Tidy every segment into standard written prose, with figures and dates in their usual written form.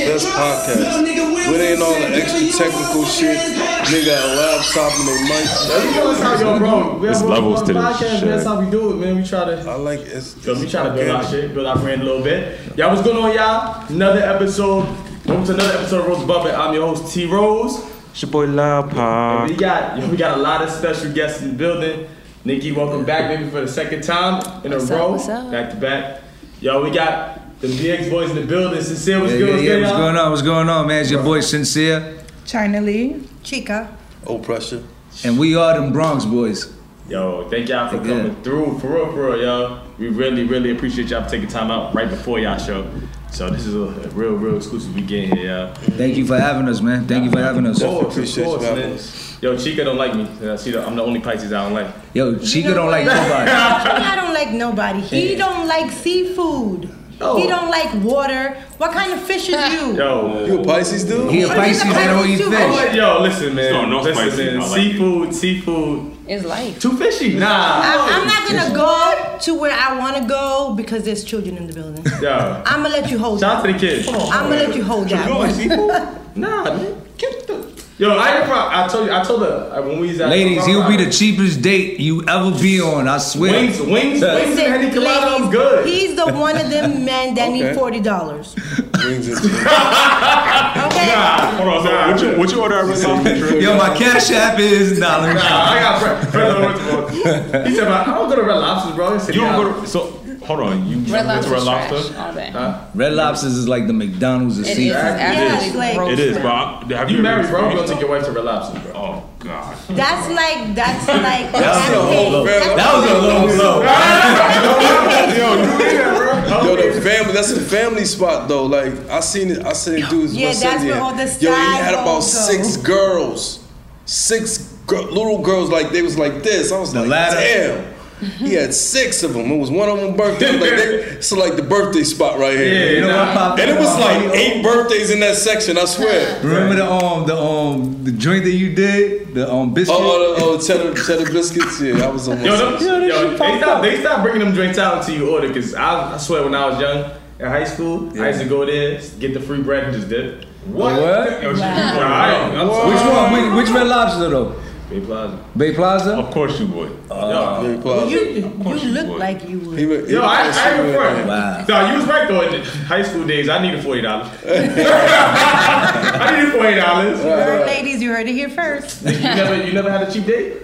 best podcast. It ain't all the extra technical shit. Nigga, a laptop and a mic. It's levels to this shit. That's how we do it, man. We try to. I like it. We try to build our shit, build our brand a little bit. Y'all, what's going on, y'all? Another episode. Welcome to another episode of Rose Buffett. I'm your host, T Rose. It's your boy Lyle Park. We got a lot of special guests in the building. Nikki, welcome back, maybe for the second time in a row. What's up? Back to back. Yo, we got the BX boys in the building. Sincere, what's good? What's going on, man? It's your boy Sincere. Chyna Lee. Chica. Oppression. And we are them Bronx boys. Yo, thank y'all for coming through. For real, y'all. We really, really appreciate y'all for taking time out right before y'all show. So this is a real exclusive we get here, y'all. Thank you for having us, man. Of course, man. Yo, Chica don't like me. I'm the only Pisces I don't like. Yo, Chica don't like nobody. Chica don't like nobody. He don't like seafood. Oh. He don't like water. What kind of fish is you? Yo, you a Pisces dude? He a Pisces that don't eat fish. Yo, listen, man. Listen, man. Seafood. It's life. Too fishy. Nah. I'm not going to go to where I want to go because there's children in the building. Yeah. I'm going to let you hold that. Shout out to the kids. I'm going to let you hold that. You going seafood? Nah, man. Yo, I told her when we was out. Ladies, he'll be the cheapest date you ever be on. I swear. Wings and Henny Colada, I'm good. He's the one of them men that need $40. Wings and chicken. Okay. Nah, hold on. Nah, what you order at Red Lobster? Yo, my cash app is $1. Nah, I got bread. He said, I don't go to Red Lobster, bro. Said, you don't go to Hold on, you went to Red Lobster? All day. Red Lobsters is like the McDonald's of seafood. It is. Bro. Have you married, bro? You gonna take your wife to Red Lobster, bro? Oh God. That's like. That was a little low. Yo, the family. That's a family spot though. Like I seen dudes. Yeah, that's where all the style. Yo, he had about six little girls. Like they was like this. I was like, damn. He had 6 of them. It was one of them birthday. Like the birthday spot right here. Yeah, and it was like 8 birthdays in that section. I swear. Remember the joint that you did, the biscuit. Oh, cheddar biscuits. Yeah, I was on. They stopped bringing them drinks out until you order. Cause I swear when I was young in high school, I used to go there, get the free bread and just dip. What? Wow. Which Red Lobster though? Bay Plaza. Bay Plaza? Of course you would. Bay Plaza. You look would. Like you would. I ain't referring. Wow. No, you was right though. In high school days, I needed $40. Ladies, you heard it here first. You never had a cheap date?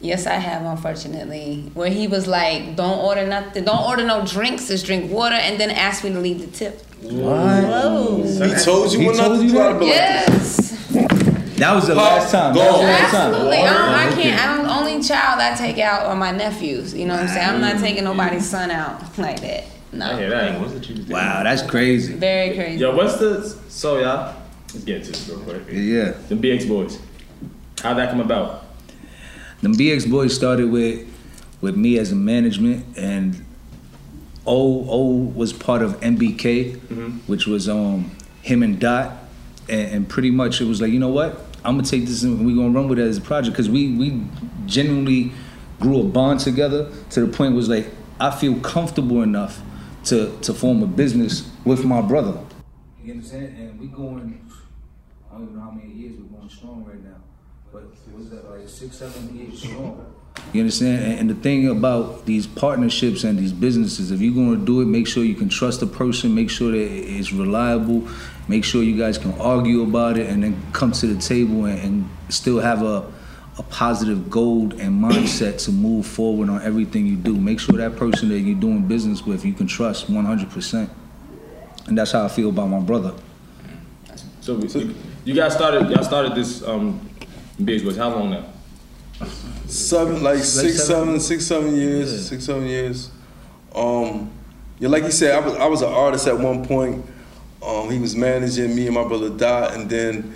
Yes, I have, unfortunately. Where he was like, don't order nothing. Don't order no drinks. Just drink water. And then asked me to leave the tip. Whoa. He told you not to. Yes. That was the last time. Absolutely. I'm the only child I take out are my nephews. You know what I'm saying? I'm not taking nobody's son out like that. No. I hear that. What's the truth? Wow, that's crazy. Very crazy. Yo, y'all, let's get to this real quick. Yeah. Them BX boys. How'd that come about? Them BX boys started with me as a management, and O was part of MBK, which was him and Dot. And pretty much it was like, you know what? I'm going to take this and we're going to run with it as a project. Because we genuinely grew a bond together to the point was like, I feel comfortable enough to form a business with my brother. You understand? And we going, I don't even know how many years we're going strong right now. But it was like 6-7 years strong. You understand? And the thing about these partnerships and these businesses, if you're going to do it, make sure you can trust the person, make sure that it's reliable, make sure you guys can argue about it, and then come to the table and still have a positive goal and mindset to move forward on everything you do. Make sure that person that you're doing business with, you can trust 100%. And that's how I feel about my brother. So you guys started this business. How long now? 6-7 years. Yeah. 6-7 years. Yeah, like you said, I was an artist at one point. He was managing me and my brother Dot, and then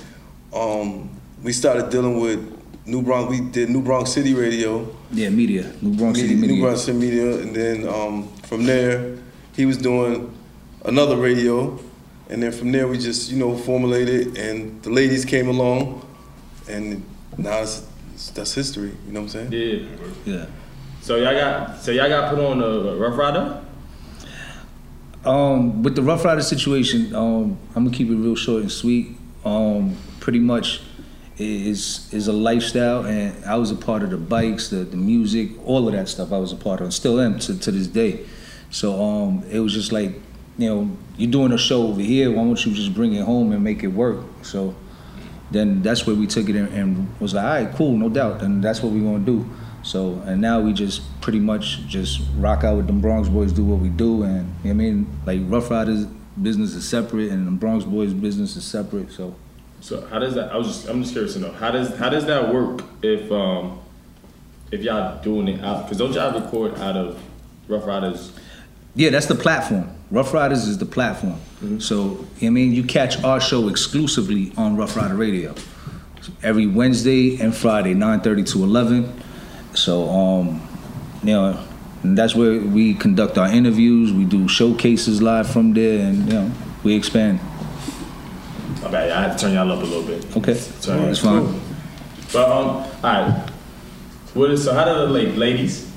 we started dealing with New Bronx. We did New Bronx City Radio. Yeah, media. New Bronx City Media, and then from there, he was doing another radio, and then from there we just formulated, and the ladies came along, and now it's. That's history, you know what I'm saying? Yeah. So y'all got put on a Rough Rider? With the Rough Rider situation, I'm gonna keep it real short and sweet. Pretty much is a lifestyle, and I was a part of the bikes, the music, all of that stuff. I was a part of, and still am to this day. So it was just like, you know, you're doing a show over here. Why don't you just bring it home and make it work? So then that's where we took it and was like, all right, cool, no doubt. And that's what we want to do. So, and now we just pretty much just rock out with them Bronx Boys, do what we do. And you know what I mean, like Rough Riders business is separate and the Bronx Boys business is separate. So how does that, I'm just curious to know, how does that work if y'all doing it out, because don't y'all record out of Rough Riders? Yeah, that's the platform. Rough Riders is the platform. Mm-hmm. So, I mean, you catch our show exclusively on Rough Rider Radio. Every Wednesday and Friday, 9:30 to 11. So, you know, and that's where we conduct our interviews. We do showcases live from there, and, you know, we expand. My bad, I had to turn y'all up a little bit. Okay, that's fine. Cool. But, all right. So how do the ladies,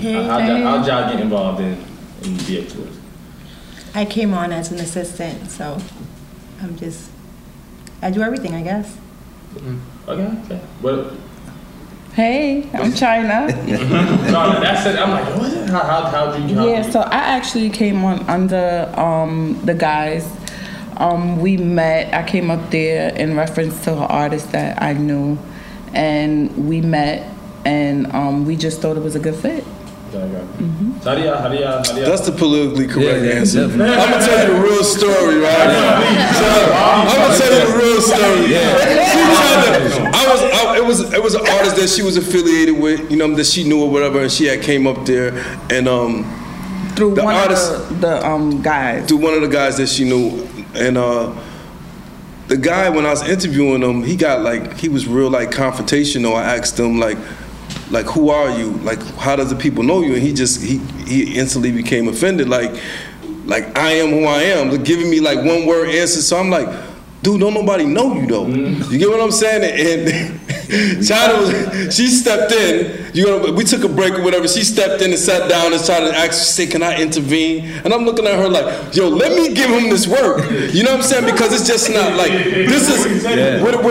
how'd y'all get involved in the tours? I came on as an assistant, so I do everything, I guess. Mm-hmm. Okay. Well, hey, I'm Chyna. No, that's it. I'm like, what? How do you? Yeah, so I actually came on under the guys. We met. I came up there in reference to an artist that I knew, and we met, and we just thought it was a good fit. Mm-hmm. That's the politically correct answer. I'm gonna tell you the real story, right? I'm gonna tell you the real story. It was an artist that she was affiliated with, you know, that she knew or whatever, and she had came up there and through the one artist, of the guys, through one of the guys that she knew, and the guy, when I was interviewing him, he was real confrontational. I asked him like, who are you? Like, how does the people know you? And he instantly became offended. Like I am who I am. Like, giving me one word answer. So I'm like, dude, don't nobody know you though. Mm. You get what I'm saying? And she stepped in. You know, we took a break or whatever. She stepped in and sat down and started asking, can I intervene? And I'm looking at her like, yo, let me give him this work. You know what I'm saying? Because it's just not like this is what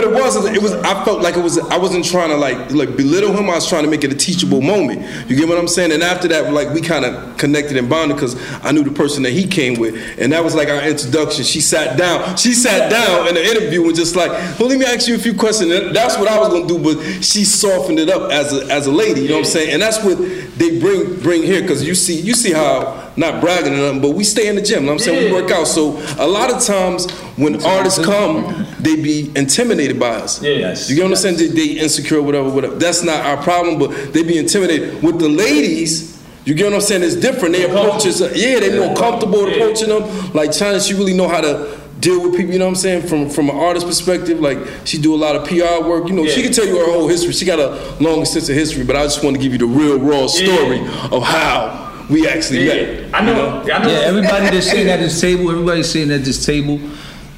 it was. It was, I felt like it was. I wasn't trying to like belittle him. I was trying to make it a teachable moment. You get what I'm saying? And after that, we kind of connected and bonded because I knew the person that he came with, and that was our introduction. She sat down in the interview and just well, let me ask you a few questions. And that's what I was gonna do. But she softened it up as a lady, you know what I'm saying? And that's what they bring here, because you see how, not bragging or nothing, but we stay in the gym, you know what I'm saying? We work out. So a lot of times when artists come, they be intimidated by us. Yes. You get what I'm saying? They insecure, whatever. That's not our problem, but they be intimidated. With the ladies, you get what I'm saying? It's different. They approach us. Yeah, they more comfortable approaching them. Like Chyna, she really know how to deal with people, you know what I'm saying? From an artist perspective, she do a lot of PR work. You know, she can tell you her whole history. She got a long sense of history, but I just want to give you the real raw story of how we actually met. I know. Yeah, everybody that's sitting at this table,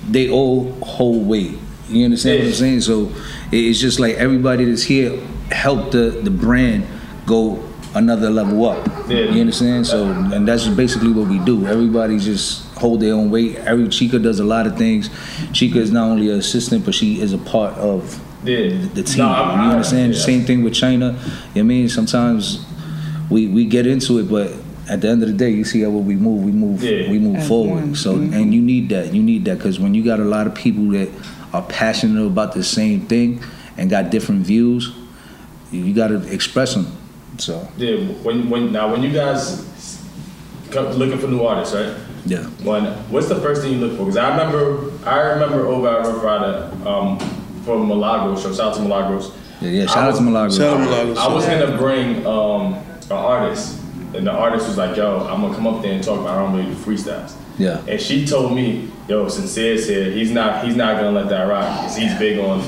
they all hold weight. You understand what I'm saying? So it's just everybody that's here helped the brand go another level up. Yeah. You understand? So, and that's basically what we do. Everybody just hold their own weight. Chica does a lot of things. Chica is not only an assistant, but she is a part of the team. You understand? Same thing with Chyna. You mean, sometimes we get into it, but at the end of the day, you see how we move forward. So, and you need that, because when you got a lot of people that are passionate about the same thing and got different views, you got to express them. So when you guys come looking for new artists, right? Yeah. What's the first thing you look for? Because I remember over at Rough Rider from Milagros. Shout out to Milagros. Yeah. Shout out to Milagros. I was gonna bring an artist, and the artist was like, "Yo, I'm gonna come up there and talk about I don't really do freestyles." Yeah. And she told me, "Yo, Sincere's here. He's not gonna let that rock because he's big on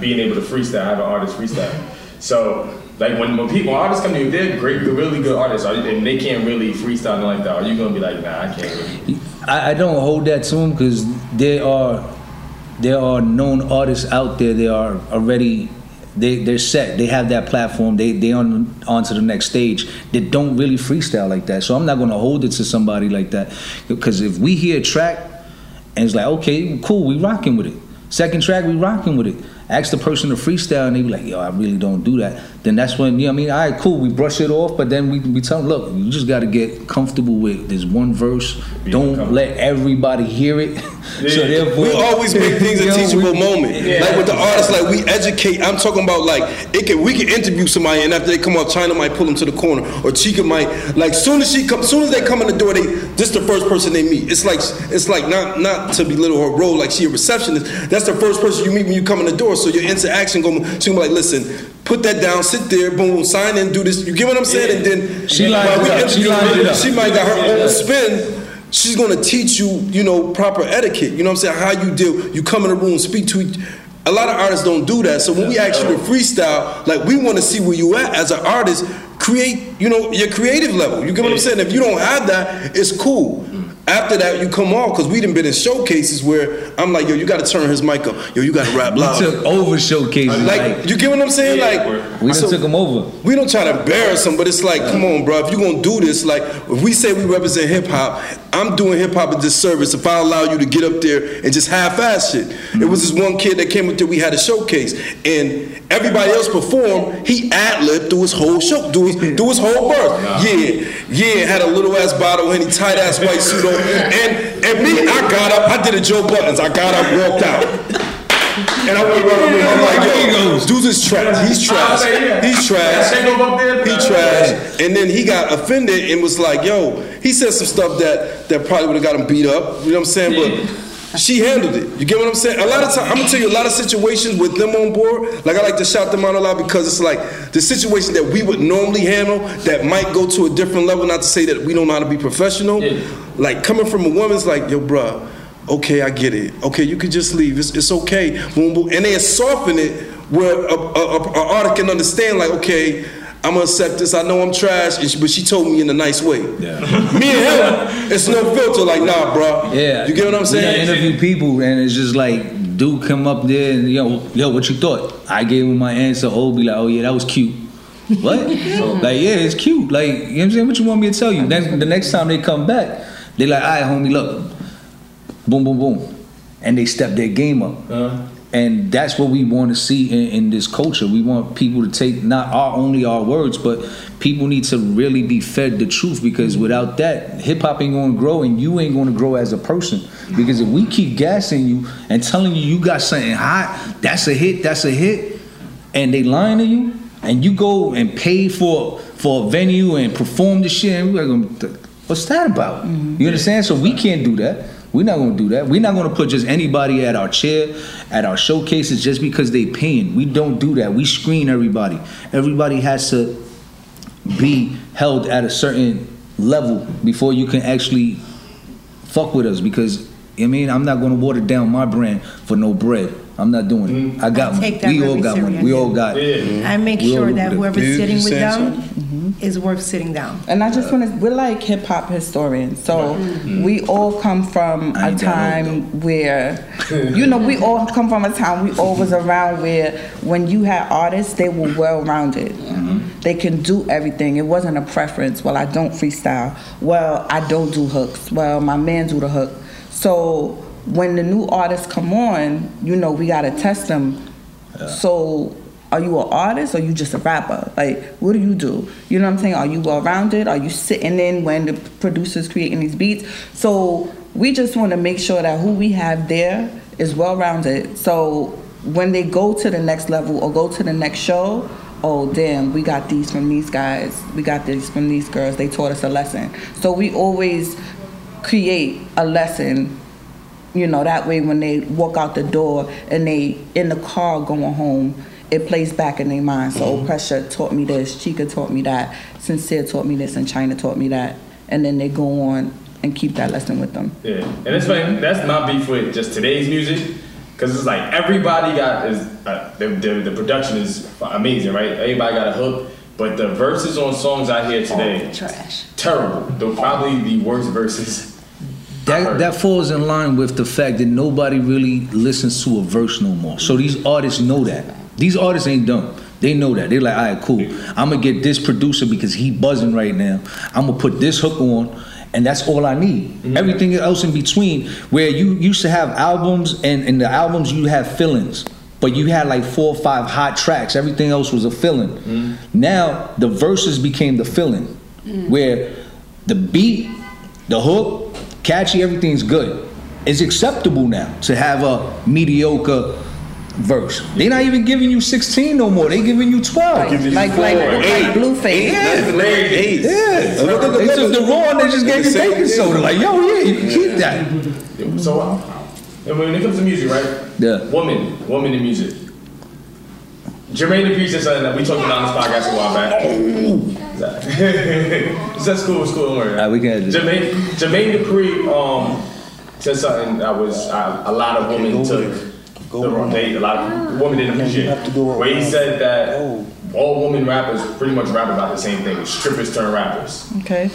being able to freestyle, having artists freestyle." So. When artists come to you, they're great, really good artists, and they can't really freestyle like that. Are you gonna be like, nah, I can't really? I don't hold that to them, because there are known artists out there. They are already They're set. They have that platform. They on to the next stage. They don't really freestyle like that. So I'm not gonna hold it to somebody like that, because if we hear a track and it's like, okay, cool, we rocking with it. Second track, we rocking with it. Ask the person to freestyle and they be like, yo, I really don't do that. Then that's when, you know what I mean? All right, cool, we brush it off, but then we tell them, look, you just got to get comfortable with this one verse. Don't let everybody hear it. Yeah. So therefore, we always make things a teachable moment. Yeah. Like with the artists, like we educate. I'm talking about like, we can interview somebody and after they come out, Chyna might pull them to the corner, or Chica might, like soon as they come in the door, this the first person they meet. It's like not to belittle her role, like she a receptionist. That's the first person you meet when you come in the door. So your interaction going to be like, listen, put that down, sit there, boom, sign in, do this. You get what I'm saying? Yeah. And then she might got her own spin. She's going to teach you, you know, proper etiquette. You know what I'm saying? How you deal. You come in the room, speak to each. A lot of artists don't do that. So when we ask you to freestyle, like we want to see where you at as an artist. Create, you know, your creative level. You get what I'm saying? If you don't have that, it's cool. After that, you come on, because we done been in showcases where I'm like, yo, you got to turn his mic up. Yo, you got to rap loud. We took over showcases. Like, you get what I'm saying? Like, we took them over. We don't try to embarrass them, but it's like, come on, bro. If you going to do this, like, if we say we represent hip-hop, I'm doing hip-hop a disservice if I allow you to get up there and just half-ass shit. Mm-hmm. It was this one kid that came up there, we had a showcase, and everybody else performed. He ad-libbed through his whole show, through his whole birth. Nah. Yeah, had a little-ass bottle and he tight-ass white suit on. And me, I got up, I did a Joe Buttons. I got up, walked out. And I went around with him, I'm like, yo, dude is trash. He's trash. He's trash. He's trash. And then he got offended and was like, yo, he said some stuff that probably would have got him beat up. You know what I'm saying? But she handled it. You get what I'm saying? A lot of times, I'm gonna tell you a lot of situations with them on board. Like I like to shout them out a lot because it's like the situation that we would normally handle that might go to a different level. Not to say that we don't know how to be professional. Yeah. Like coming from a woman's like, yo, bruh, okay, I get it. Okay, you could just leave. It's okay. Boom, boom. And they soften it where an artist can understand. Like, okay, I'm gonna accept this. I know I'm trash, but she told me in a nice way. Yeah. Me and him, it's no filter. Like, nah, bro. Yeah. You get what I'm saying? I interview people, and it's just like, dude, come up there and yo, what you thought? I gave him my answer. Oh, be like, oh yeah, that was cute. What? Like, yeah, it's cute. Like, you know what I'm saying? What you want me to tell you? The next time they come back, they like, all right, homie, look. Boom, boom, boom. And they step their game up. And that's what we want to see in this culture. We want people to take not only our words, but people need to really be fed the truth, because without that, hip-hop ain't going to grow and you ain't going to grow as a person. Because if we keep gassing you and telling you got something hot, that's a hit, and they lying to you, and you go and pay for a venue and perform the shit, and we're going to, what's that about? Mm-hmm. You understand? So we can't do that. We're not going to do that. We're not going to put just anybody at our chair, at our showcases, just because they paying. We don't do that. We screen everybody. Everybody has to be held at a certain level before you can actually fuck with us. Because, I mean, I'm not going to water down my brand for no bread. I'm not doing it. I got one. We all got one. We all got it. I make sure that whoever's sitting with them is worth sitting down. And I just want to, we're like hip hop historians. So we all come from a time where, you know, we all come from a time we all was around where when you had artists, they were well-rounded. Mm-hmm. They can do everything. It wasn't a preference. Well, I don't freestyle. Well, I don't do hooks. Well, my man do the hook. So when the new artists come on, you know, we gotta test them. Yeah. So are you an artist or you just a rapper? Like, what do? You know what I'm saying? Are you well-rounded? Are you sitting in when the producer's creating these beats? So we just wanna make sure that who we have there is well-rounded. So when they go to the next level or go to the next show, oh damn, we got these from these guys. We got these from these girls. They taught us a lesson. So we always create a lesson. You know, that way when they walk out the door and they in the car going home, it plays back in their mind. So Pressure taught me this, Chica taught me that, Sincere taught me this, and Chyna taught me that. And then they go on and keep that lesson with them. Yeah, and it's like, that's not beef with just today's music, because it's like everybody got, the production is amazing, right? Everybody got a hook, but the verses on songs I hear today, trash. Terrible. They're probably the worst verses. That falls in line with the fact that nobody really listens to a verse no more. So these artists know that. These artists ain't dumb. They know that. They're like, all right, cool. I'm going to get this producer because he buzzing right now. I'm going to put this hook on, and that's all I need. Mm-hmm. Everything else in between, where you used to have albums, and in the albums you have fillings. But you had like 4 or 5 hot tracks. Everything else was a filling. Mm-hmm. Now, the verses became the filling, mm-hmm. where the beat, the hook, catchy, everything's good. It's acceptable now to have a mediocre verse. They're not even giving you 16 no more. They giving you 12. Like Blueface. Eight. Yeah. They took the raw and they just gave you baking soda. Like, yo, yeah, you can keep that. So, when it comes to music, right? Yeah. Woman in music. Jermaine Dupri said something that we talked about on this podcast a while back. Oh. That's cool. It's cool. Don't worry. Right, we can edit. Jermaine Dupri said something that was a lot of women took. The wrong date, a lot of women didn't appreciate it. Where he said that all women rappers pretty much rap about the same thing. Strippers turn rappers. Okay.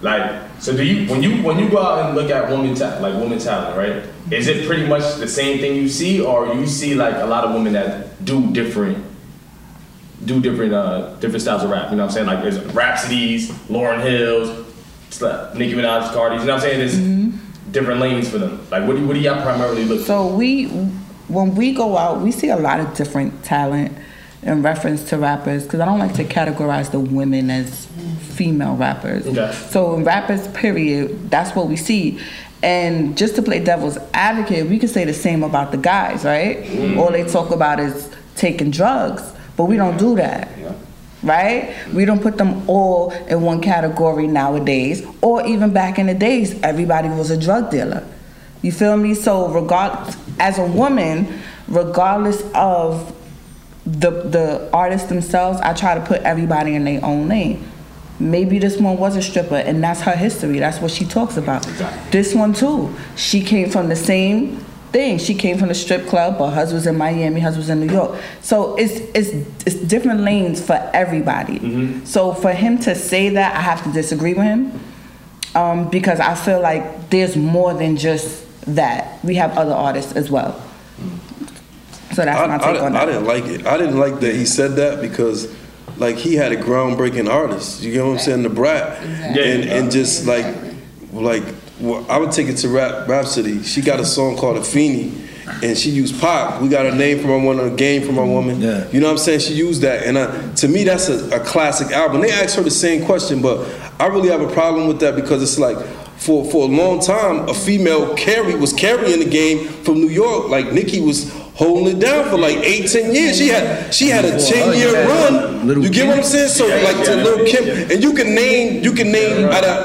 Like, so do you when you go out and look at women talent, right? Is it pretty much the same thing you see, or you see like a lot of women that do different styles of rap? You know what I'm saying? Like there's Rhapsodies, Lauryn Hills, Nicki Minaj, Cardi. You know what I'm saying? There's different lanes for them. Like what do y'all primarily look for? So when we go out, we see a lot of different talent in reference to rappers, because I don't like to categorize the women as female rappers. Okay. So in rappers, period, that's what we see. And just to play devil's advocate, we could say the same about the guys, right? Mm. All they talk about is taking drugs, but we don't do that. Yeah. Right? We don't put them all in one category nowadays, or even back in the days, everybody was a drug dealer. You feel me? So as a woman, regardless of the artists themselves, I try to put everybody in their own lane. Maybe this one was a stripper, and that's her history. That's what she talks about. Exactly. This one, too. She came from the same thing. She came from the strip club, but hers was in Miami, hers was in New York. So it's different lanes for everybody. Mm-hmm. So for him to say that, I have to disagree with him, because I feel like there's more than just that. We have other artists as well. So that's my take on that. I didn't like it. I didn't like that he said that, because like he had a groundbreaking artist. You get what I'm saying? The brat. Exactly. And just like I would take it to Rhapsody. She got a song called Afeni, and she used pop. We got her name from our woman, a game from our woman. Yeah. You know what I'm saying? She used that. And to me, that's a classic album. They asked her the same question, but I really have a problem with that, because it's like, For a long time, a female was carrying the game from New York. Like Nicki was holding it down for like 18 years. She had a 10-year run. You get what I'm saying? So like to Lil Kim, and you can name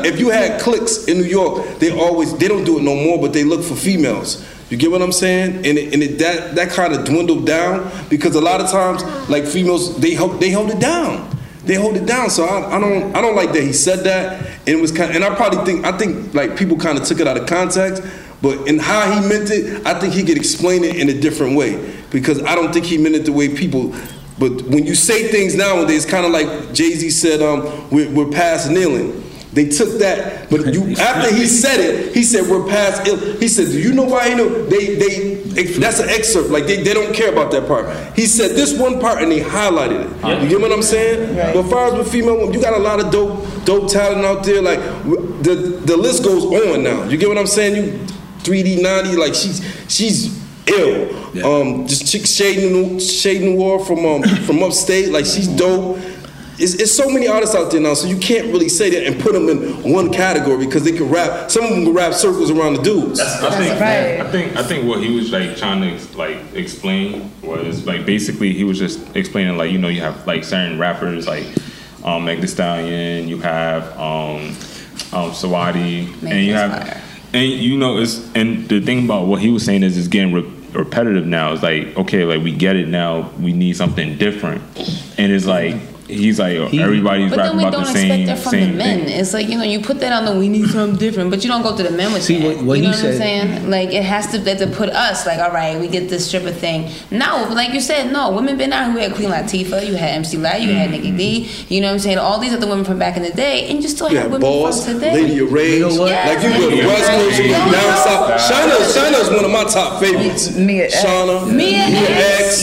if you had cliques in New York, they don't do it no more, but they look for females. You get what I'm saying? And that kind of dwindled down, because a lot of times like females they hold it down. They hold it down, so I don't like that he said that. And it was and I think like people kind of took it out of context, but in how he meant it, I think he could explain it in a different way, because I don't think he meant it the way people. But when you say things nowadays, it's kind of like Jay-Z said, "We're past kneeling." They took that, but after he said it, he said we're past ill. He said, "Do you know why?" You know they. That's an excerpt. Like they don't care about that part. He said this one part, and they highlighted it. Yeah. You get what I'm saying? Right. But as far as with female women, you got a lot of dope talent out there. Like the list goes on now. You get what I'm saying? You 3D 90, like she's ill. Yeah. Just chick Shade Noir from upstate, like she's dope. It's so many artists out there now, so you can't really say that and put them in one category, because they can rap. Some of them can rap circles around the dudes. That's right. I think what he was like trying to like explain was like basically he was just explaining like, you know, you have like certain rappers like Meg Thee Stallion, you have Sawadi, and you have fire. And you know it's, and the thing about what he was saying is it's getting repetitive now. It's like, okay, like we get it now. We need something different, and it's like. he's like, everybody's rapping about the same thing. But then we don't expect that from the men. It's like, you know, you put that on the, we need something different, but you don't go to the men with that. You know what I'm saying? Like, it has to put us, like, all right, we get this stripper thing. No, like you said, no, women been out. We had Queen Latifah, you had MC Lyte, you had Nicki D, you know what I'm saying? All these other women from back in the day, and you still have women from today. Lady of Rage, like you go to West Coast, you go down south. Chyna's one of my top favorites. Mia X.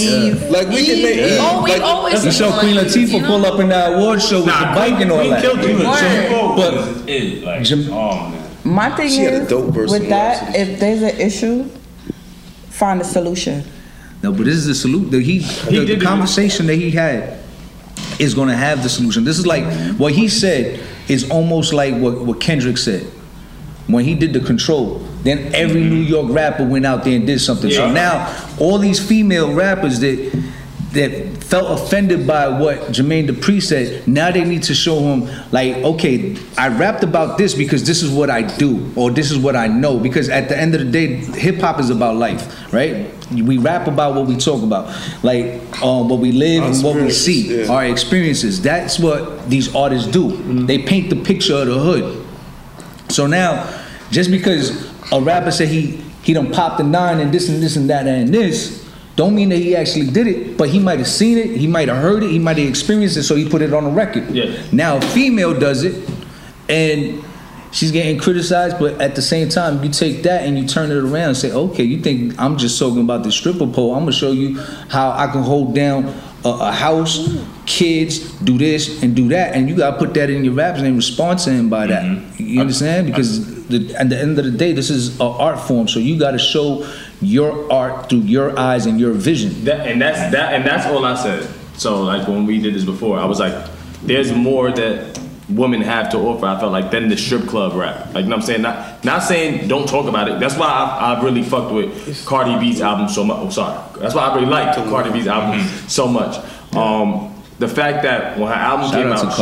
Like, we can make Eve. Oh, we always see show Queen Latifah pull up in that award show with the bike and all that. But my thing is, with that, if there's an issue, find a solution. No, but this is the solution. The conversation that he had is going to have the solution. This is like what he said is almost like what Kendrick said when he did the Control. Then every New York rapper went out there and did something. Yeah. So now all these female rappers that felt offended by what Jermaine Dupri said, now they need to show him, like, okay, I rapped about this because this is what I do, or this is what I know. Because at the end of the day, hip hop is about life, right? We rap about what we talk about, like what we live and what we see, our experiences. That's what these artists do. Mm-hmm. They paint the picture of the hood. So now, just because a rapper said he done popped a 9 and this and this and that and this, don't mean that he actually did it, but he might have seen it, he might have heard it, he might have experienced it, so he put it on a record. Yeah. Now a female does it, and she's getting criticized, but at the same time, you take that and you turn it around and say, okay, you think I'm just talking about this stripper pole, I'm gonna show you how I can hold down a house, kids, do this and do that, and you gotta put that in your raps and respond to him by that. Mm-hmm. You understand? Because at the end of the day, this is an art form, so you gotta show your art through your eyes and your vision. That's all I said. So like when we did this before, I was like, there's more that women have to offer, I felt like, than the strip club rap. Like, you know what I'm saying? Not saying don't talk about it. That's why I really fucked with Cardi B's album so much. That's why I really liked Cardi B's album so much. The fact that when her album came out,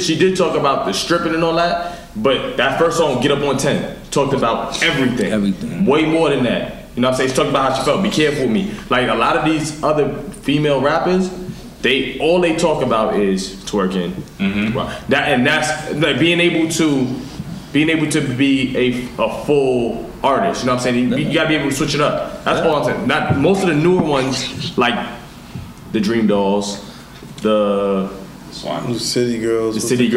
she did talk about the stripping and all that, but that first song, Get Up on 10, talked about everything. Way more than that. You know what I'm saying? She's talking about how she felt. Be careful with me. Like, a lot of these other female rappers, all they talk about is twerking. Mm-hmm. That's like being able to be a full artist. You know what I'm saying? You gotta be able to switch it up. That's all I'm saying. Most of the newer ones, like the Dream Dolls, the City Girls. They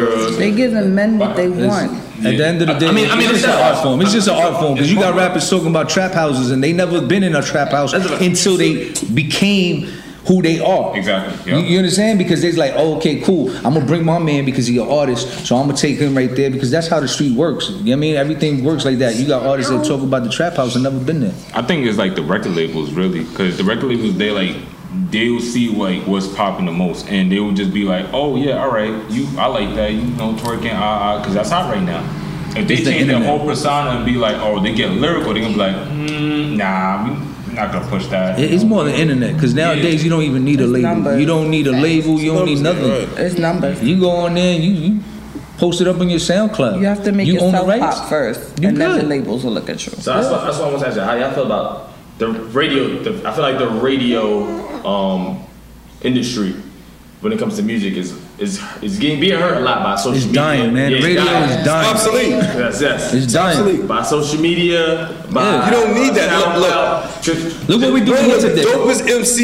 give the men what they want. At the end of the day, it's just an art form. It's just an art form because you got rappers talking about trap houses and they never been in a trap house until they became who they are. Exactly. Yep. You understand? Because they're like, oh, okay, cool. I'm gonna bring my man because he's an artist, so I'm gonna take him right there because that's how the street works. You know what I mean? Everything works like that. You got artists that talk about the trap house and never been there. I think it's like the record labels really, because the record labels, they like, they'll see like what's popping the most, and they'll just be like, oh yeah, all right, I like that, you know, twerking, because that's hot right now. If they change their whole persona and be like, oh, they get lyrical, they're gonna be like, nah, not gonna push that. It's more the internet, because nowadays you don't even need a label. Numbers. You don't need a label. You don't need nothing. It's numbers. You go on there, and you post it up on your SoundCloud. You have to make yourself pop first, then the labels will look at you. So that's what I want to ask you. How y'all feel about the radio? I feel like the radio industry, when it comes to music, is being hurt a lot by social media. It's dying, man. Radio is dying. Obsolete. Yes. It's dying. By social media. You don't need that. Look what we do here today. The dopest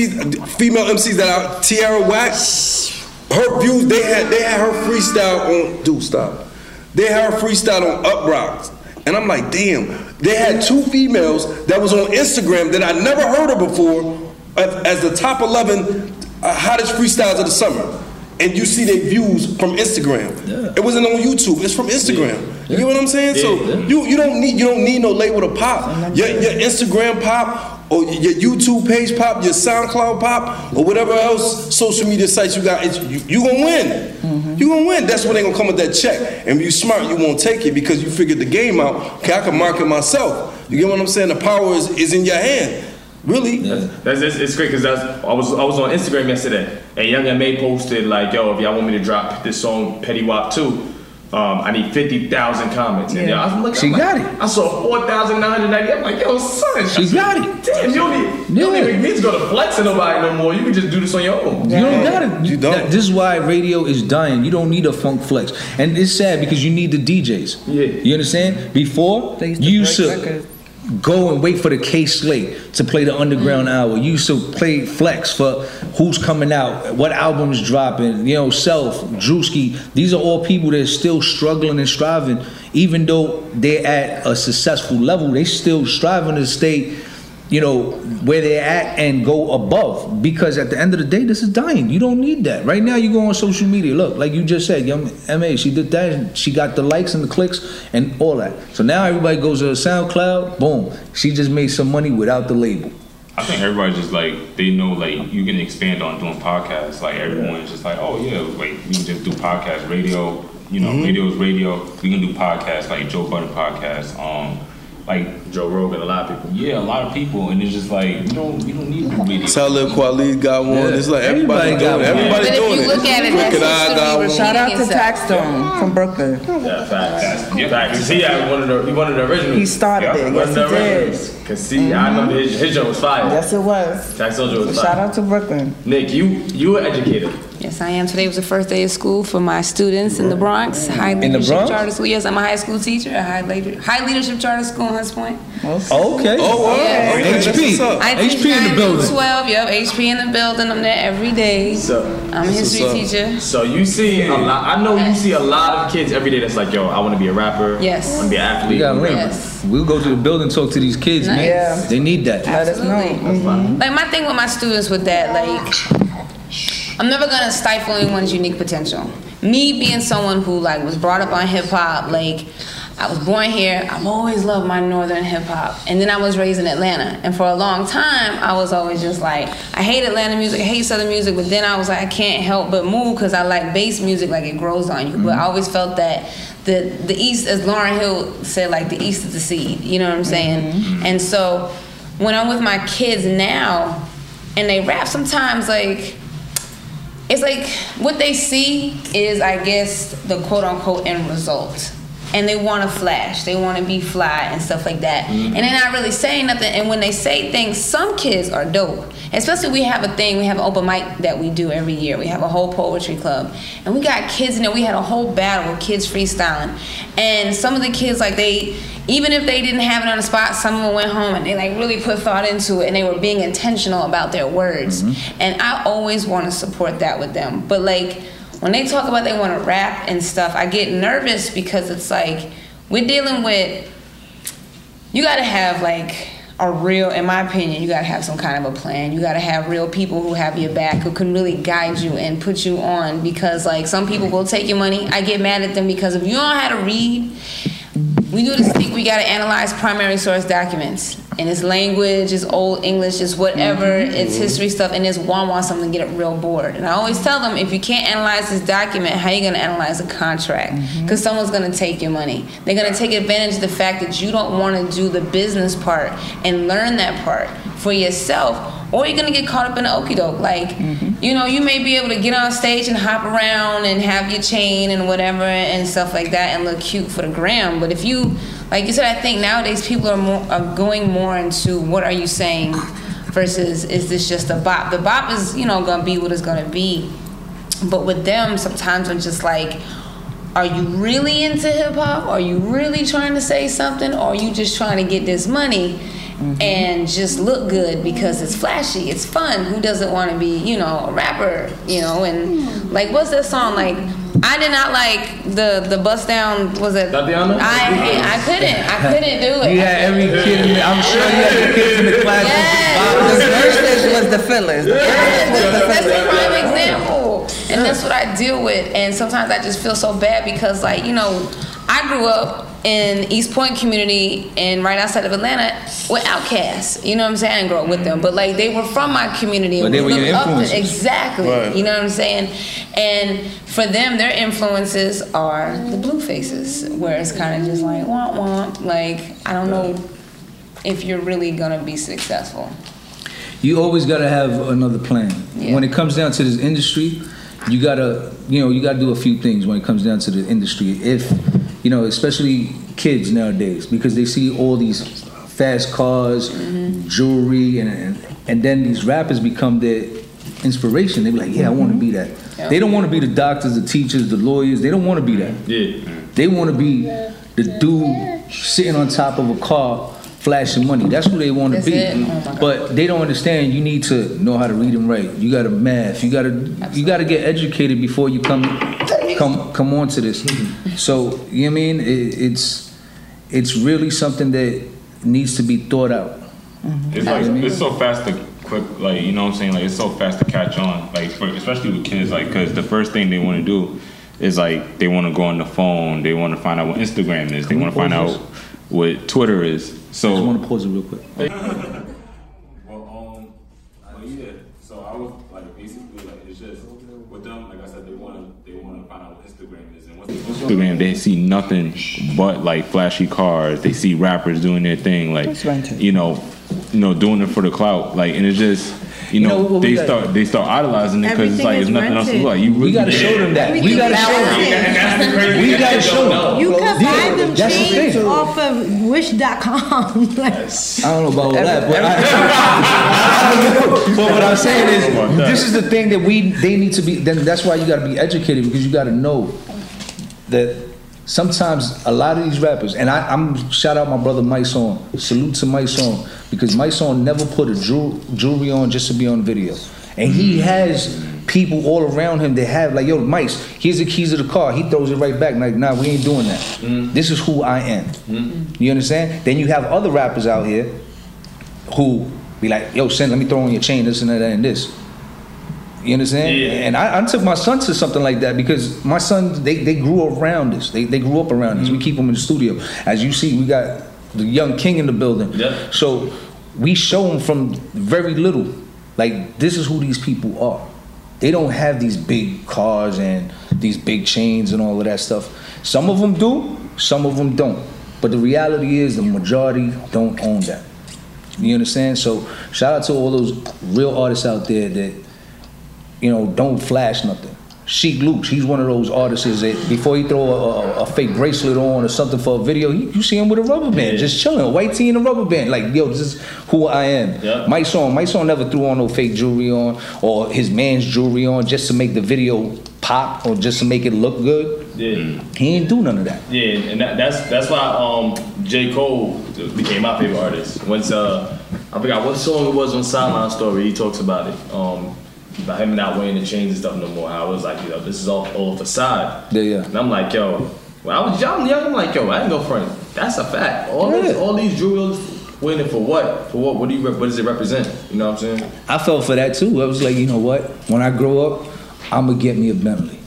female MCs that are Tierra Whack. Her views. They had her freestyle on Do Stop. They had her freestyle on Up Rocks. And I'm like, damn. They had two females that was on Instagram that I never heard of before as the top 11 hottest freestyles of the summer. And you see their views from Instagram. Yeah. It wasn't on YouTube. It's from Instagram. Yeah. You know what I'm saying? Yeah. So you don't need no label to pop. Your Instagram pop, or your YouTube page pop, your SoundCloud pop, or whatever else social media sites you got. You gonna win. Mm-hmm. You gonna win. That's when they gonna come with that check. And if you smart, you won't take it because you figured the game out. Okay, I can market myself. You get what I'm saying? The power is in your hand. Really? Yeah. It's great because I was on Instagram yesterday and Young M.A. posted like, yo, if y'all want me to drop this song Petty Wop 2, I need 50,000 comments. Yeah. And yo, I was looking, she got it. I saw 4,990. I'm like, yo, son. She got it. Damn, you don't need to go to flex to nobody no more. You can just do this on your own. You don't got it. You don't. This is why radio is dying. You don't need a funk flex. And it's sad because you need the DJs. Yeah. You understand? Before, you should go and wait for the K-Slate to play the underground hour. You used to play Flex for who's coming out, what album's dropping, you know, Self, Drewski. These are all people that are still struggling and striving. Even though they're at a successful level, they still striving to stay, you know, where they're at and go above. Because at the end of the day, this is dying. You don't need that. Right now, you go on social media. Look, like you just said, Young M.A., she did that. And she got the likes and the clicks and all that. So now everybody goes to SoundCloud. Boom. She just made some money without the label. I think everybody's just like, they know, like, you can expand on doing podcasts. Like, everyone's just like, oh, yeah, like, we can just do podcast radio. You know, radio is radio. We can do podcasts, like Joe Budden podcasts. Like Joe Rogan, a lot of people. Yeah, a lot of people, and it's just like you don't need to be. Talib Kweli got one. Yeah. It's like everybody doing it. But if you look at it, shout out to Taxstone from Brooklyn. Yeah, facts. He had one of the originals. He started it. Yes, he did. Cause I remember his joke was fire. Yes, it was. Taxstone joke was fire. Shout out to Brooklyn. Nick, you were educated. Yes, I am. Today was the first day of school for my students in the Bronx. Charter school. Yes, I'm a high school teacher at High Leadership Charter School in Hunts Point. Okay. Oh, wow. Yeah. HP. HP in the building. 12, yep. HP in the building. I'm there every day. So, I'm a history teacher. So you see a lot. I know you see a lot of kids every day that's like, yo, I want to be a rapper. Yes. I want to be an athlete. We gotta we'll go to the building and talk to these kids, man. Yeah. They need that. Absolutely. That's like, my thing with my students with that, I'm never gonna stifle anyone's unique potential. Me being someone who was brought up on hip hop, I was born here, I've always loved my northern hip hop. And then I was raised in Atlanta. And for a long time, I was always just like, I hate Atlanta music, I hate Southern music, but then I was like, I can't help but move because I like bass music, it grows on you. But I always felt that the East, as Lauryn Hill said, the East is the seed, you know what I'm saying? Mm-hmm. And so when I'm with my kids now and they rap, sometimes it's like what they see is, I guess, the quote-unquote end result. And they want to flash. They want to be fly and stuff like that. Mm-hmm. And they're not really saying nothing. And when they say things, some kids are dope. Especially we have an open mic that we do every year. We have a whole poetry club. And we got kids in there. We had a whole battle with kids freestyling. And some of the kids, even if they didn't have it on the spot, some of them went home and they really put thought into it and they were being intentional about their words. Mm-hmm. And I always want to support that with them. But when they talk about they want to rap and stuff, I get nervous because it's we're dealing with, you got to have a real, in my opinion, you got to have some kind of a plan. You got to have real people who have your back, who can really guide you and put you on because some people will take your money. I get mad at them because if you don't know how to read, we do this thing, we got to analyze primary source documents. And it's language, it's old English, it's whatever, it's history stuff, and it's wah-wah something, get real bored. And I always tell them, if you can't analyze this document, how are you going to analyze a contract? Because someone's going to take your money. They're going to take advantage of the fact that you don't want to do the business part and learn that part for yourself. Or you're going to get caught up in the okey-doke. You know, you may be able to get on stage and hop around and have your chain and whatever and stuff like that and look cute for the gram. But if you, like you said, I think nowadays people are going more into what are you saying versus is this just a bop. The bop is, going to be what it's going to be. But with them, sometimes I'm just are you really into hip-hop? Are you really trying to say something? Or are you just trying to get this money? And just look good because it's flashy, it's fun. Who doesn't want to be, a rapper, And what's that song? I did not the bust down. Was it? Tatiana? I couldn't do it. You had every kid. I'm sure you had the kids in the class. Yes. The verses was the fillers. That's a prime example, and that's what I deal with. And sometimes I just feel so bad because, I grew up in East Point community and right outside of Atlanta with outcasts. You know what I'm saying? I didn't grow up with them, but they were from my community. But they were your influences. Exactly. Right. You know what I'm saying? And for them, their influences are the Blue Faces, where it's kind of just womp womp. I don't know if you're really gonna be successful. You always gotta have another plan. Yeah. When it comes down to this industry, you gotta, you know, you gotta do a few things when it comes down to the industry. If, you know, especially kids nowadays, because they see all these fast cars, mm-hmm. jewelry, and then these rappers become their inspiration. They be like, yeah, I want to be that. Yeah. They don't want to be the doctors, the teachers, the lawyers. They don't want to be that. Yeah. They want to be the dude sitting on top of a car flashing money. That's who they want to be. Oh, but they don't understand you need to know how to read and write. You got to math. You got to get educated before you come on to this. So, you know what I mean? It's really something that needs to be thought out. It's like, it's so fast to quick, like, you know what I'm saying? Like, it's so fast to catch on, like, especially with kids, like, because the first thing they want to do is, like, they want to go on the phone, they want to find out what Instagram is, they want to find out what Twitter is. So I just want to pause it real quick. Well, yeah. So I was like, basically, like, it's just with them, like I said, they want to find out what Instagram is, and what's Instagram, they see nothing but like flashy cars. They see rappers doing their thing, like, you know, doing it for the clout, like, and it's just, you know they start idolizing it because it's like there's nothing else to do. Like, you really gotta show them that. We gotta show them. We gotta show them. You can buy them jeans off of Wish.com. Like, I don't know about that, but but what I'm saying is, this is the thing that they need to be. Then that's why you gotta be educated, because you gotta know that sometimes a lot of these rappers, and I'm shout out my brother Myson, salute to Myson, because Myson never put a jewelry on just to be on video, and he has people all around him that have, like, yo, Mice, here's the keys of the car. He throws it right back, like, nah, we ain't doing that. This is who I am. You understand? Then you have other rappers out here who be like, yo, son, let me throw on your chain, this and that and this. You understand? Yeah. And I took my son to something like that, because my son, they grew around this. They grew up around this. We keep them in the studio. As you see, we got the Young King in the building. Yeah. So we show them from very little, like, this is who these people are. They don't have these big cars and these big chains and all of that stuff. Some of them do, some of them don't. But the reality is the majority don't own that. You understand? So shout out to all those real artists out there that, you know, don't flash nothing. Chic Luke, he's one of those artists that before he throw a fake bracelet on or something for a video, you see him with a rubber band, just chilling, white tee and a rubber band. Like, yo, this is who I am. Yeah. My son never threw on no fake jewelry on or his man's jewelry on just to make the video pop or just to make it look good. Yeah. He ain't do none of that. Yeah, and that's why J. Cole became my favorite artist. Once I forgot what song it was on Sideline Story, he talks about it. About him not wearing the chains and stuff no more. I was like, you know, this is all facade. Yeah. And I'm like, yo, when I was young, I'm like, yo, I ain't no friend. That's a fact. All these jewelers wearing it for what? For what? What does it represent? You know what I'm saying? I fell for that too. I was like, you know what? When I grow up, I'm gonna get me a Bentley.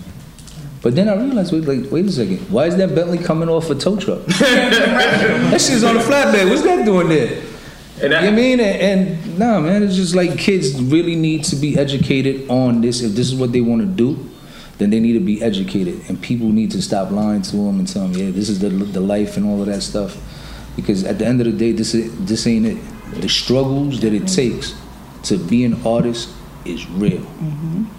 But then I realized, wait a second, why is that Bentley coming off a tow truck? That shit's on a flatbed. What's that doing there? And you know what I mean? And nah, man, it's just like kids really need to be educated on this. If this is what they want to do, then they need to be educated. And people need to stop lying to them and tell them, yeah, this is the life and all of that stuff. Because at the end of the day, this ain't it. The struggles that it takes to be an artist is real.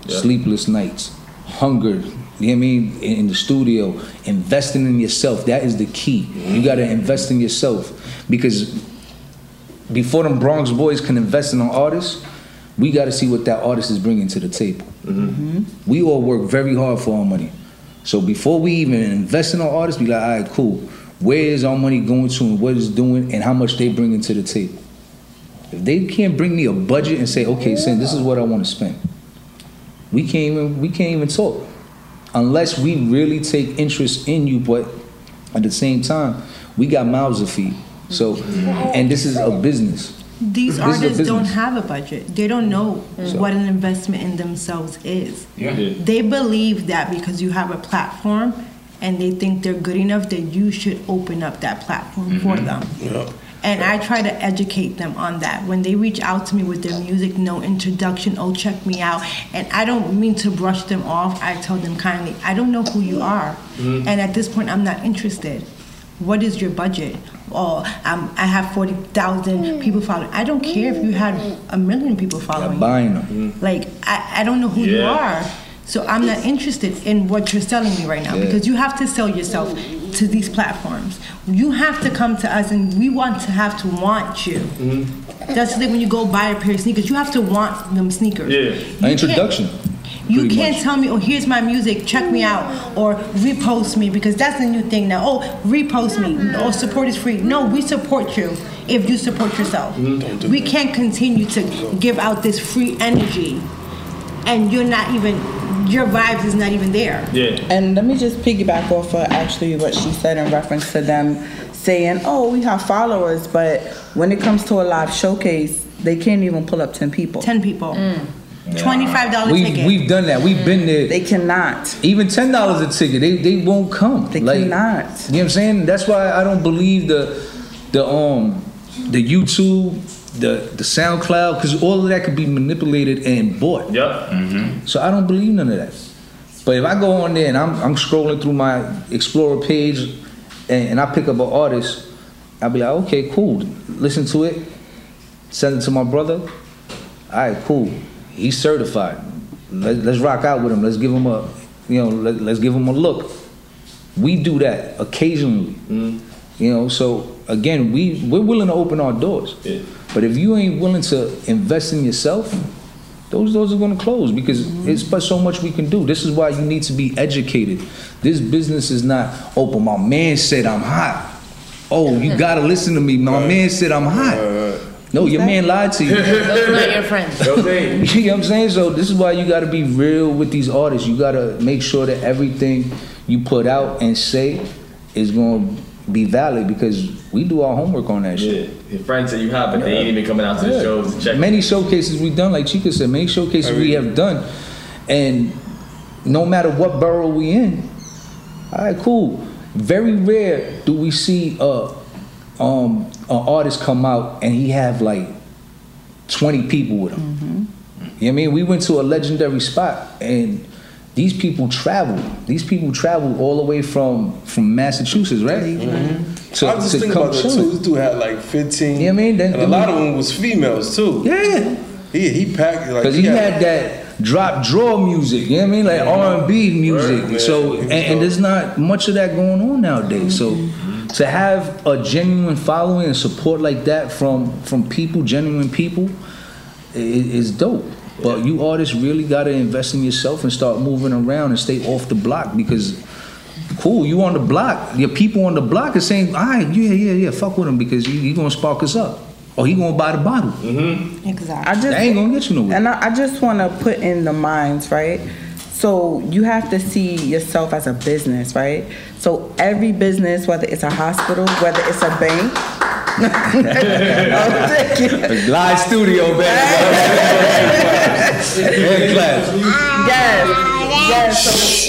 Sleepless nights, hunger. You know what I mean? In the studio, investing in yourself. That is the key. You got to invest in yourself, because before them Bronx boys can invest in an artist, we got to see what that artist is bringing to the table. We all work very hard for our money. So before we even invest in our artists, we like, all right, cool. Where is our money going to, and what it's doing, and how much they bringing to the table? If they can't bring me a budget and say, okay, son, this is what I want to spend, we can't even talk, unless we really take interest in you. But at the same time, we got mouths to feed. So, and this is a business. These artists don't have a budget. They don't know what an investment in themselves is. They believe that because you have a platform and they think they're good enough, that you should open up that platform for them. And I try to educate them on that. When they reach out to me with their music, no introduction, oh, check me out. And I don't mean to brush them off. I tell them kindly, I don't know who you are. And at this point, I'm not interested. What is your budget? Oh, I have 40,000 people following. I don't care if you had 1 million people following. Buying them. Like, I don't know who you are. So I'm not interested in what you're selling me right now, because you have to sell yourself to these platforms. You have to come to us, and we want to have to want you. Mm-hmm. That's the thing, when you go buy a pair of sneakers, you have to want them sneakers. Yeah, an introduction. You can't tell me, oh, here's my music, check me out, or repost me, because that's the new thing now. Oh, repost me, oh, support is free. No, we support you if you support yourself. We can't continue to give out this free energy, and you're not even, your vibes is not even there. Yeah. And let me just piggyback off of actually what she said in reference to them saying, oh, we have followers, but when it comes to a live showcase, they can't even pull up 10 people. 10 people. Mm. $25 ticket. We've done that. We've been there. They cannot. Even $10 a ticket, they won't come. They cannot. You know what I'm saying? That's why I don't believe the YouTube, the SoundCloud, because all of that could be manipulated and bought. Yep. Mm-hmm. So I don't believe none of that. But if I go on there and I'm scrolling through my Explorer page and I pick up an artist, I'll be like, okay, cool. Listen to it. Send it to my brother. All right, cool. He's certified. Let's rock out with him. Let's give him a, you know, let's give him a look. We do that occasionally, you know. So again, we're willing to open our doors. Yeah. But if you ain't willing to invest in yourself, those doors are going to close, because it's but so much we can do. This is why you need to be educated. This business is not, oh, but my man said I'm hot. Oh, you gotta listen to me. My man said I'm hot. No, your man lied to you. Those are not your friends. You know what I'm saying? So this is why you got to be real with these artists. You got to make sure that everything you put out and say is going to be valid, because we do our homework on that shit. Your friends that you have, but they ain't even coming out to the shows to check. Many showcases we've done, like Chica said, many showcases we have done. And no matter what borough we in, all right, cool. Very rare do we see an artist come out and he have like 20 people with him. You know what I mean? We went to a legendary spot, and these people traveled. These people traveled all the way from Massachusetts, right? To, I was just thinking about that too. This dude had like 15. You know what I mean? And a lot of them was females too. Yeah. He packed like, because he had that drop draw music. You know what I mean? Like R&B music. Right, so and there's not much of that going on nowadays. So to have a genuine following and support like that from people, genuine people, is dope. But you artists really gotta invest in yourself and start moving around and stay off the block, because, cool, you on the block. Your people on the block are saying, all right, yeah, fuck with him, because you gonna spark us up. Or he gonna buy the bottle. Exactly. That ain't gonna get you nowhere. And I just wanna put in the minds, right? So you have to see yourself as a business, right? So every business, whether it's a hospital, whether it's a bank. Live studio, baby. Yes.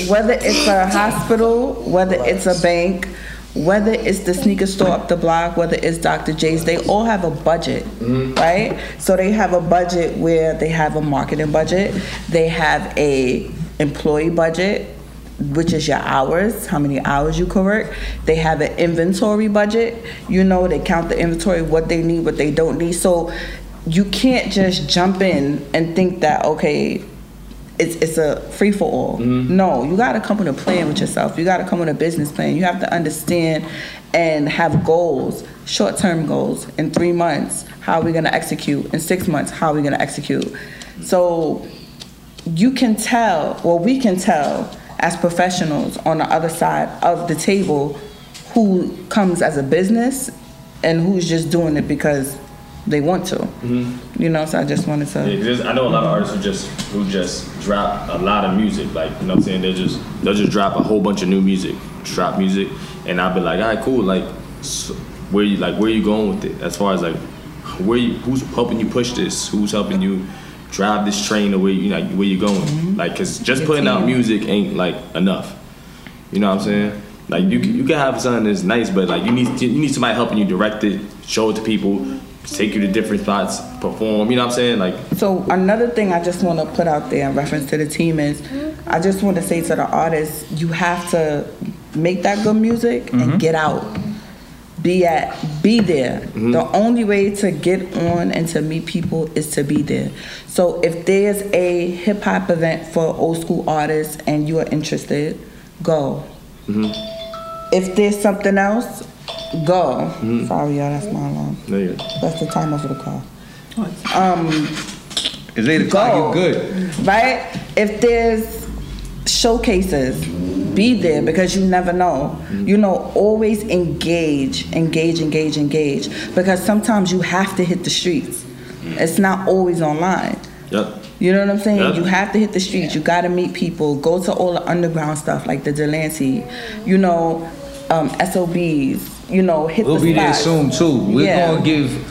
So whether it's a hospital, whether it's a bank, whether it's the sneaker store up the block, whether it's Dr. J's, they all have a budget, right? So they have a budget where they have a marketing budget. They have a employee budget, which is your hours, how many hours you can work. They have an inventory budget. You know, they count the inventory, what they need, what they don't need. So you can't just jump in and think that, okay, it's a free-for-all. No, you got to come with a plan with yourself. You got to come with a business plan. You have to understand and have goals, short-term goals. In 3 months, how are we going to execute? In 6 months, how are we going to execute? So you can tell, or we can tell as professionals on the other side of the table, who comes as a business and who's just doing it because they want to. You know, so I just wanted to. Yeah, I know a lot of artists who just drop a lot of music. Like, you know what I'm saying? They'll just drop a whole bunch of new music, trap music, and I'll be like, all right, cool. Like, so where you going with it? As far as like, who's helping you push this? Who's helping you drive this train away, you know, where you going? Like, cause just putting out music ain't like enough. You know what I'm saying? Like, you can have something that's nice, but like you need somebody helping you direct it, show it to people, take you to different spots, perform. You know what I'm saying? Like. So another thing I just want to put out there in reference to the team is, I just want to say to the artists, you have to make that good music and get out. be there. Mm-hmm. The only way to get on and to meet people is to be there. So if there's a hip hop event for old school artists and you are interested, go. Mm-hmm. If there's something else, go. Mm-hmm. Sorry, y'all, that's my alarm. No, that's the time of the call. It's 8 o'clock, you're good. Right? If there's showcases, be there, because you never know. Mm-hmm. You know, always engage. Because sometimes you have to hit the streets. Mm-hmm. It's not always online. Yep. You know what I'm saying? Yep. You have to hit the streets. You got to meet people. Go to all the underground stuff, like the Delancey, you know, SOBs, you know, hit we'll the be spots. There soon, too. We're going to give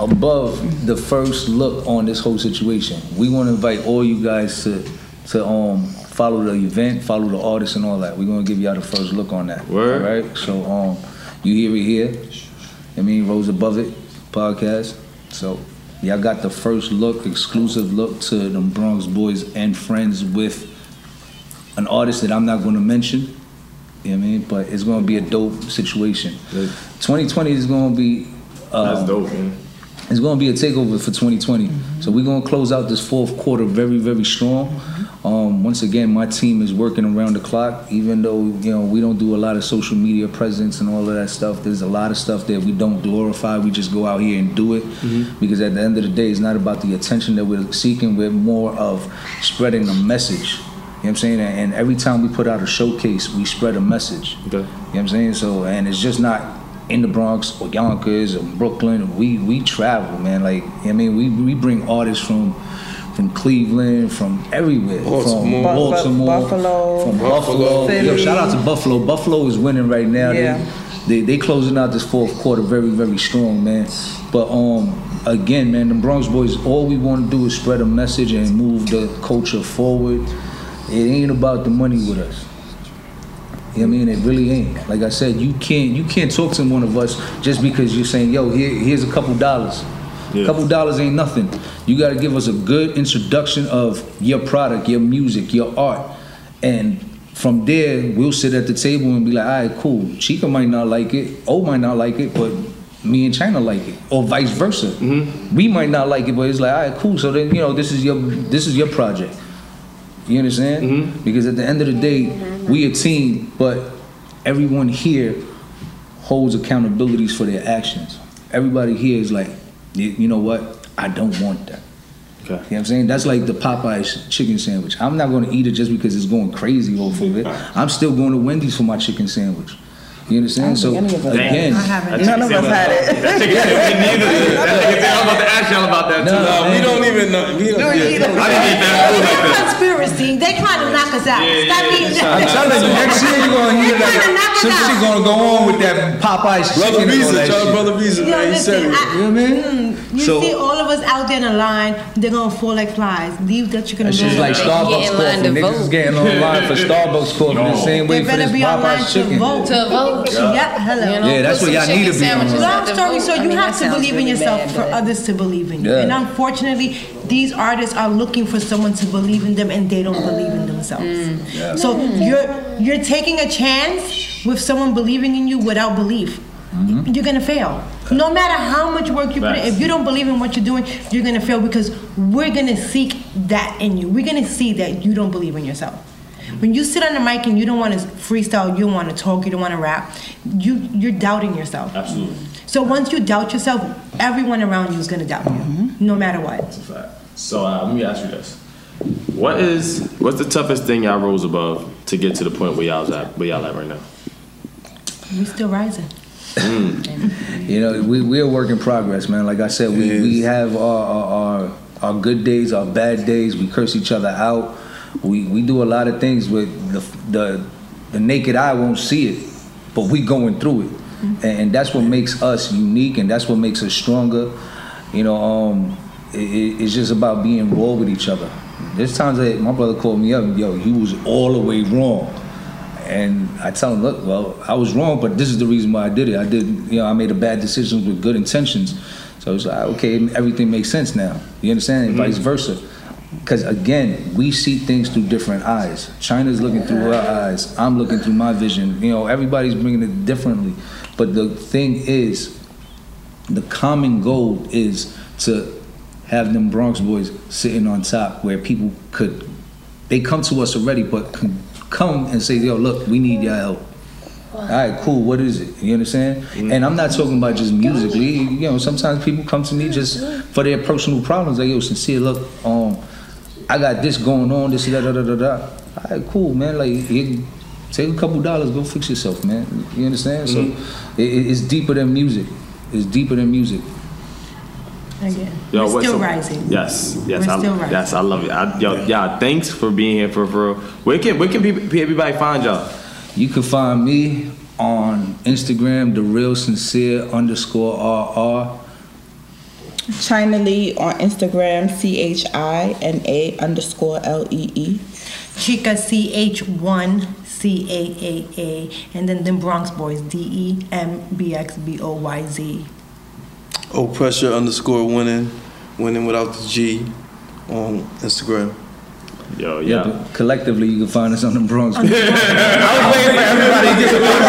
above the first look on this whole situation. We want to invite all you guys to follow the event, follow the artists and all that. We're going to give y'all the first look on that. Word. All right? So you hear it here. I mean, Rose Buffett podcast. So y'all got the first look, exclusive look to them Bronx boys and friends with an artist that I'm not going to mention. You know what I mean? But it's going to be a dope situation. 2020 is going to be... that's dope, man. It's going to be a takeover for 2020. Mm-hmm. So we're going to close out this fourth quarter very, very strong. Mm-hmm. Once again, my team is working around the clock, even though, you know, we don't do a lot of social media presence and all of that stuff. There's a lot of stuff that we don't glorify. We just go out here and do it. Mm-hmm. Because at the end of the day, it's not about the attention that we're seeking. We're more of spreading a message. You know what I'm saying? And every time we put out a showcase, we spread a message. Okay. You know what I'm saying? So, and it's just not... in the Bronx or Yonkers or Brooklyn, we travel, man. Like, I mean, we bring artists from Cleveland, from everywhere, from Baltimore, Buffalo, from Buffalo. Yo, shout out to Buffalo. Buffalo is winning right now. Yeah. They closing out this fourth quarter very, very strong, man. But again, man, the Bronx boys, all we want to do is spread a message and move the culture forward. It ain't about the money with us. I mean, it really ain't. Like I said, you can't talk to one of us just because you're saying, yo, here's a couple dollars. Yeah. A couple dollars ain't nothing. You got to give us a good introduction of your product, your music, your art. And from there, we'll sit at the table and be like, all right, cool. Chica might not like it. O might not like it, but me and Chyna like it. Or vice versa. Mm-hmm. We might not like it, but it's like, all right, cool. So then, you know, this is your project. You understand? Mm-hmm. Because at the end of the day, we a team, but everyone here holds accountabilities for their actions. Everybody here is like, you know what? I don't want that. Okay. You know what I'm saying? That's like the Popeye's chicken sandwich. I'm not going to eat it just because it's going crazy off of it. I'm still going to Wendy's for my chicken sandwich. You understand? So, again, none of us had it. That chicken sandwich, neither. I'm about to ask y'all about that, too. We don't even know. I didn't eat that food like that. Conspiracy. They trying to knock us out. Stop eating that. I'm telling you, next year you're going to hear that. Some shit going to go on with that Popeye's chicken. Brother Visa, man. You said it. You know what I mean? You see all of us out there in a line, they're going to fall like flies. Leave that chicken alone. It's just like Starbucks coffee. Niggas is getting online for Starbucks coffee the same way for this Popeye's chicken. Yeah, hello. You know, yeah, that's what y'all need to be on. Long story, so you have to believe in yourself for others to believe in you. Yeah. And unfortunately, these artists are looking for someone to believe in them, and they don't believe in themselves. Mm. Yeah. So you're taking a chance with someone believing in you without belief. Mm-hmm. You're gonna fail. No matter how much work you put in, if you don't believe in what you're doing, you're gonna fail, because we're gonna seek that in you. We're gonna see that you don't believe in yourself. When you sit on the mic and you don't want to freestyle, you don't want to talk, you don't want to rap, you're doubting yourself. Absolutely. So once you doubt yourself, everyone around you is going to doubt you, mm-hmm. no matter what. That's a fact. So let me ask you this. What's the toughest thing y'all rose above to get to the point where y'all at right now? We're still rising. Mm. You know, we're a work in progress, man. Like I said, we have our good days, our bad days. We curse each other out. We do a lot of things with the naked eye won't see it, but we going through it, mm-hmm. and that's what makes us unique, and that's what makes us stronger. You know, it's just about being raw with each other. There's times that my brother called me up, yo, you was all the way wrong, and I tell him, look, well, I was wrong, but this is the reason why I did it. I made a bad decision with good intentions. So it's like, okay, everything makes sense now. You understand? And mm-hmm. vice versa. Because again, we see things through different eyes. Chyna's looking through her eyes. I'm looking through my vision. You know, everybody's bringing it differently. But the thing is, the common goal is to have them Bronx boys sitting on top where people could, they come to us already, but come and say, yo, look, we need your help. All right, cool, what is it? You understand? Mm-hmm. And I'm not talking about just musically. You know, sometimes people come to me just for their personal problems. Like, yo, Sincere, look, I got this going on, this, da, da, da, da, da. All right, cool, man. Like, take a couple dollars, go fix yourself, man. You understand? Mm-hmm. So it's deeper than music. It's deeper than music. Again, yo, we're still rising. Yes, we're still rising. Yes, I love it. Thanks for being here for real. Where can everybody find y'all? You can find me on Instagram, TheRealSincere_RR. Chyna Lee on Instagram, ChinaA_LEE. Chica, CH1CAAA, and then Bronx Boys, DEMBXBOYZ. Oppressure _winning, winning without the G, on Instagram. Yo, yeah. Collectively, you can find us on the Bronx. I was waiting for everybody to get the Bronx.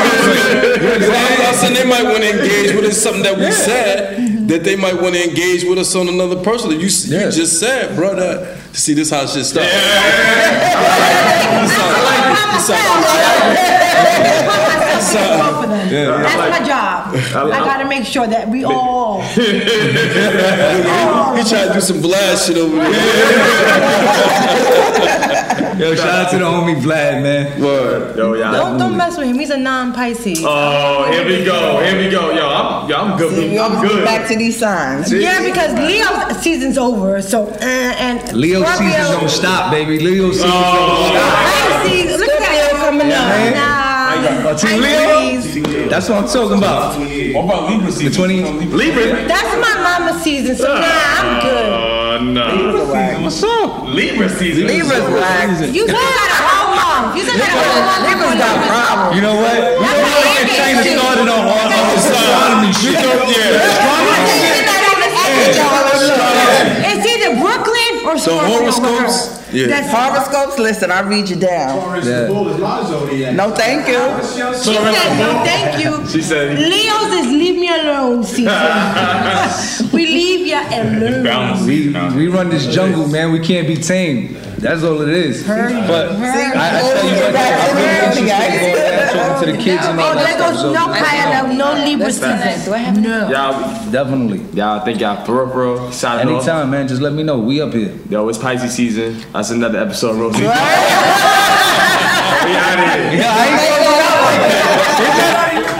I was saying they might want to engage with us, something that we said, that they might want to engage with us on another person. You just said, brother. See, this how shit starts. That's my job. I gotta make sure that we all. He tried to do some blast shit over there. Yo, shout out to the homie Vlad, man. Word. Yo, y'all. Don't mess with him. He's a non-Pisces. Oh, here we go. Yo, I'm good. I'm good. Back to these signs. Yeah, because Leo's season's over. So and Leo season's don't stop, baby. Leo season's don't stop. Look at that Leo coming up. Nah. Leo? That's what I'm talking about. What about Libra season? Libra? That's my mama's season, so I'm good. Libra season, what's up? Libra season. Libra's whack. You got a whole month. You said that Libra's got a problem. You know what? We don't want to get Chyna started on astronomy shit. It's either Brooklyn or horoscopes. Yeah. That's horoscopes. Listen, I read you down. Taurus the bull is my zodiac. No, thank you. She said, no, thank you. She said, Leo's is leave me alone season. We leave you alone. We run this jungle, man. We can't be tamed. That's all it is. But I tell you right now, I'm really interested in talking to the kids and all that stuff. So no Libra season. Do I have no? Y'all definitely. Y'all thank y'all for real. Anytime, man. Just let me know. We up here. Yo, it's Pisces season. That's another episode, Rose. We out of here.